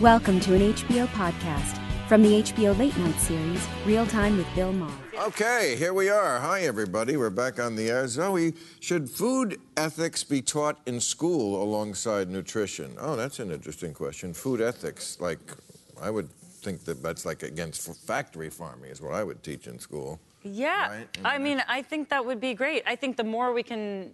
Welcome to an HBO podcast from the HBO Late Night series, Real Time with Bill Maher. Okay, here we are. Hi, everybody. We're back on the air. Zoe, should food ethics be taught in school alongside nutrition? Oh, that's an interesting question. Food ethics, like, I would think that's like against factory farming is what I would teach in school. Yeah, right? I mean, I think that would be great. I think the more we can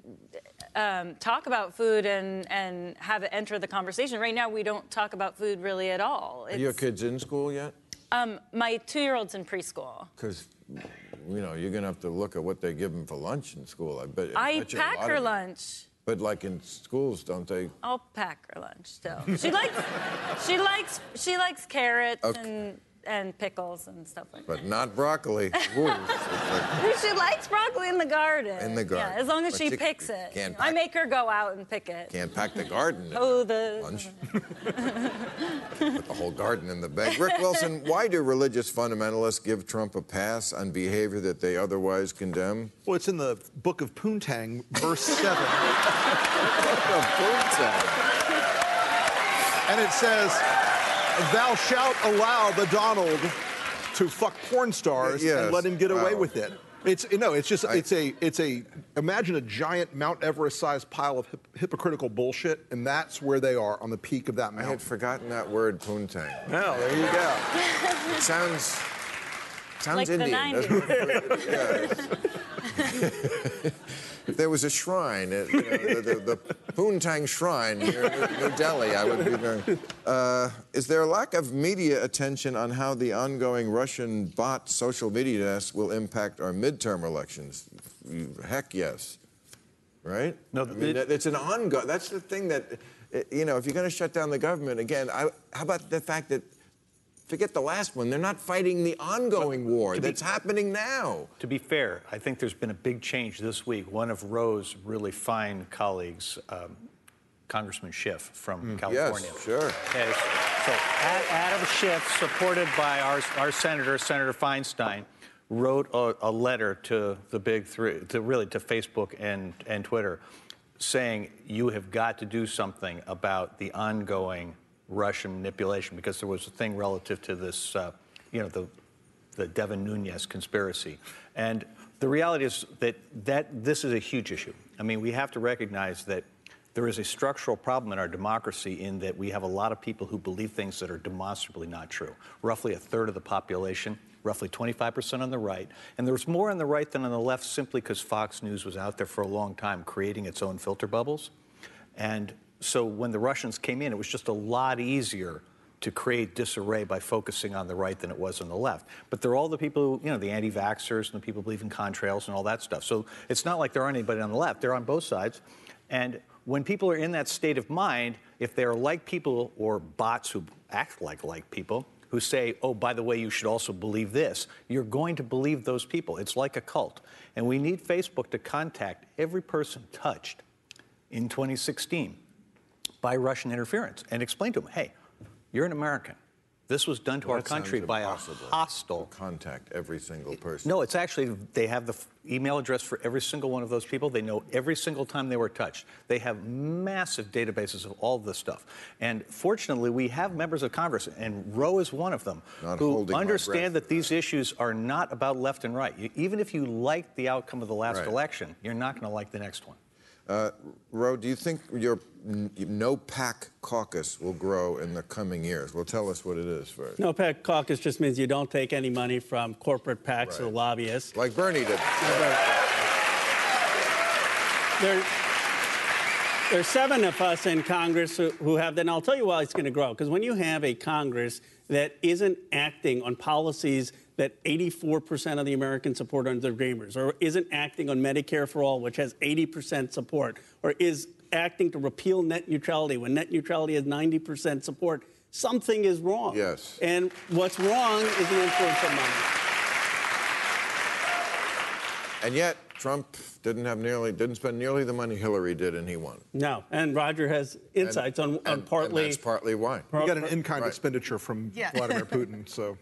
talk about food and have it enter the conversation. Right now, we don't talk about food really at all. Are your kids in school yet? My 2-year-old's in preschool. Because, you know, you're going to have to look at what they give them for lunch in school. I bet you pack her lunch. But like in schools, don't they? I'll pack her lunch still. She likes carrots and pickles and stuff like that. But not broccoli. Ooh, she likes broccoli in the garden. In the garden. Yeah, as long as she picks it. You know, I make her go out and pick it. Can't pack the garden. Lunch. Put the whole garden in the bag. Rick Wilson, why do religious fundamentalists give Trump a pass on behavior that they otherwise condemn? Well, it's in the Book of Poontang, verse 7. Book of Poontang. And it says, "Thou shalt allow the Donald to fuck porn stars and let him get away with it." Imagine a giant Mount Everest-sized pile of hypocritical bullshit, and that's where they are on the peak of that mountain. I had forgotten that word, poontang. No, there you go. It sounds like Indian, the 90s. Yeah. If there was a shrine, the Poontang Shrine near New Delhi, I would be very... is there a lack of media attention on how the ongoing Russian bot social media nest will impact our midterm elections? Heck yes. Right? No, it's an ongoing... That's the thing that, you know, if you're going to shut down the government, again, how about the fact that... Forget the last one. They're not fighting the ongoing war that's happening now. To be fair, I think there's been a big change this week. One of Roe's really fine colleagues, Congressman Schiff from California. Yes, sure. Has, so Adam Schiff, supported by our senator, Senator Feinstein, wrote a letter to the big three, to Facebook and Twitter, saying you have got to do something about the ongoing Russian manipulation, because there was a thing relative to this, the Devin Nunes conspiracy. And the reality is that this is a huge issue. I mean, we have to recognize that there is a structural problem in our democracy in that we have a lot of people who believe things that are demonstrably not true. Roughly a third of the population, roughly 25% on the right. And there was more on the right than on the left simply because Fox News was out there for a long time creating its own filter bubbles. And so when the Russians came in, it was just a lot easier to create disarray by focusing on the right than it was on the left. But they're all the people, the anti-vaxxers and the people who believe in contrails and all that stuff. So it's not like there aren't anybody on the left. They're on both sides. And when people are in that state of mind, if they are like people or bots who act like people, who say, oh, by the way, you should also believe this, you're going to believe those people. It's like a cult. And we need Facebook to contact every person touched in 2016. By Russian interference, and explain to them, hey, you're an American. This was done to our country by a hostile... To contact every single person. No, it's actually, they have the email address for every single one of those people. They know every single time they were touched. They have massive databases of all this stuff. And fortunately, we have members of Congress, and Roe is one of them, who understand that these issues are not about left and right. Even if you like the outcome of the last election, you're not going to like the next one. Roe, do you think your no-PAC caucus will grow in the coming years? Well, tell us what it is first. No-PAC caucus just means you don't take any money from corporate PACs or lobbyists. Like Bernie did. There's 7 of us in Congress who have that. And I'll tell you why it's going to grow. Because when you have a Congress that isn't acting on policies that 84% of the Americans support under their gamers, or isn't acting on Medicare for All, which has 80% support, or is acting to repeal net neutrality when net neutrality has 90% support, something is wrong. Yes. And what's wrong is the influence of money. And yet, Trump didn't spend nearly the money Hillary did, and he won. No, and Roger has insights on partly... And that's partly why. We got an in-kind expenditure from Vladimir Putin, so...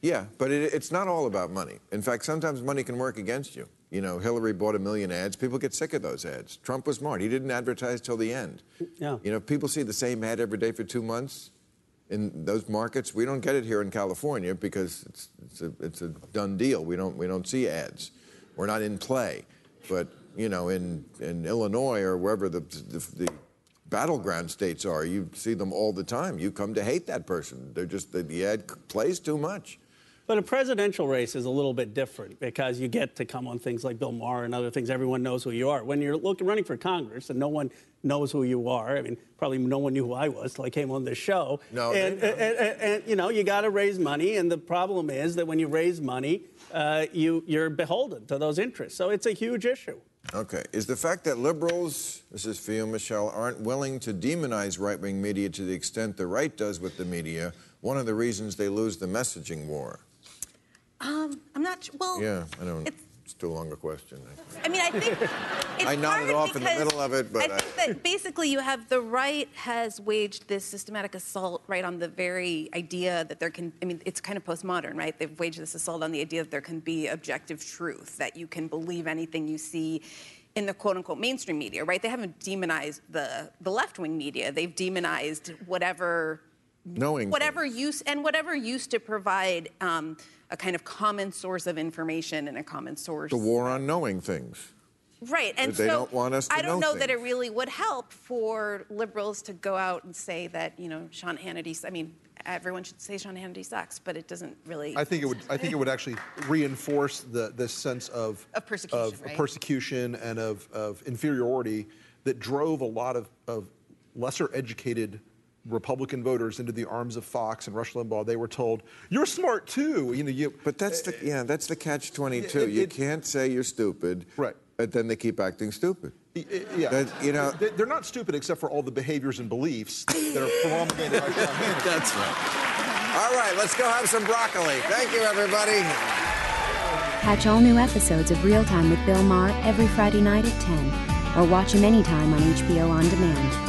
Yeah, but it's not all about money. In fact, sometimes money can work against you. You know, Hillary bought 1 million ads. People get sick of those ads. Trump was smart. He didn't advertise till the end. Yeah. You know, people see the same ad every day for 2 months. in those markets. We don't get it here in California because it's a done deal. We don't see ads. We're not in play. But you know, in Illinois or wherever the battleground states are, you see them all the time. You come to hate that person. They're just the ad plays too much. But a presidential race is a little bit different because you get to come on things like Bill Maher and other things. Everyone knows who you are. When you're running for Congress and no one knows who you are, I mean, probably no one knew who I was till I came on this show. No. And you know, you got to raise money. And the problem is that when you raise money, you're beholden to those interests. So it's a huge issue. Okay. Is the fact that liberals, this is for you, Michelle, aren't willing to demonize right-wing media to the extent the right does with the media one of the reasons they lose the messaging war? I'm not sure. Well, yeah, I don't. It's too long a question. I mean, I think it's I nodded off in the middle of it, but I think that basically you have the right has waged this systematic assault right on the very idea that there can. I mean, it's kind of postmodern, right? They've waged this assault on the idea that there can be objective truth, that you can believe anything you see in the quote-unquote mainstream media, right? They haven't demonized the left-wing media. They've demonized whatever. Knowing whatever things. Use and whatever used to provide a kind of common source of information and a common source. The war on knowing things. Right, and they so don't want us to I don't know that it really would help for liberals to go out and say that you know Sean Hannity. I mean, everyone should say Sean Hannity sucks, but it doesn't really. I think it would actually reinforce the sense of persecution, right? Persecution and of inferiority that drove a lot of lesser educated Republican voters into the arms of Fox and Rush Limbaugh. They were told, "You're smart too." You know, you. But that's the that's the catch-22. You can't say you're stupid, right? But then they keep acting stupid. Yeah, that, you know, they're not stupid except for all the behaviors and beliefs that are promulgated by John Hannity. That's right. All right, let's go have some broccoli. Thank you, everybody. Catch all new episodes of Real Time with Bill Maher every Friday night at 10, or watch him anytime on HBO on demand.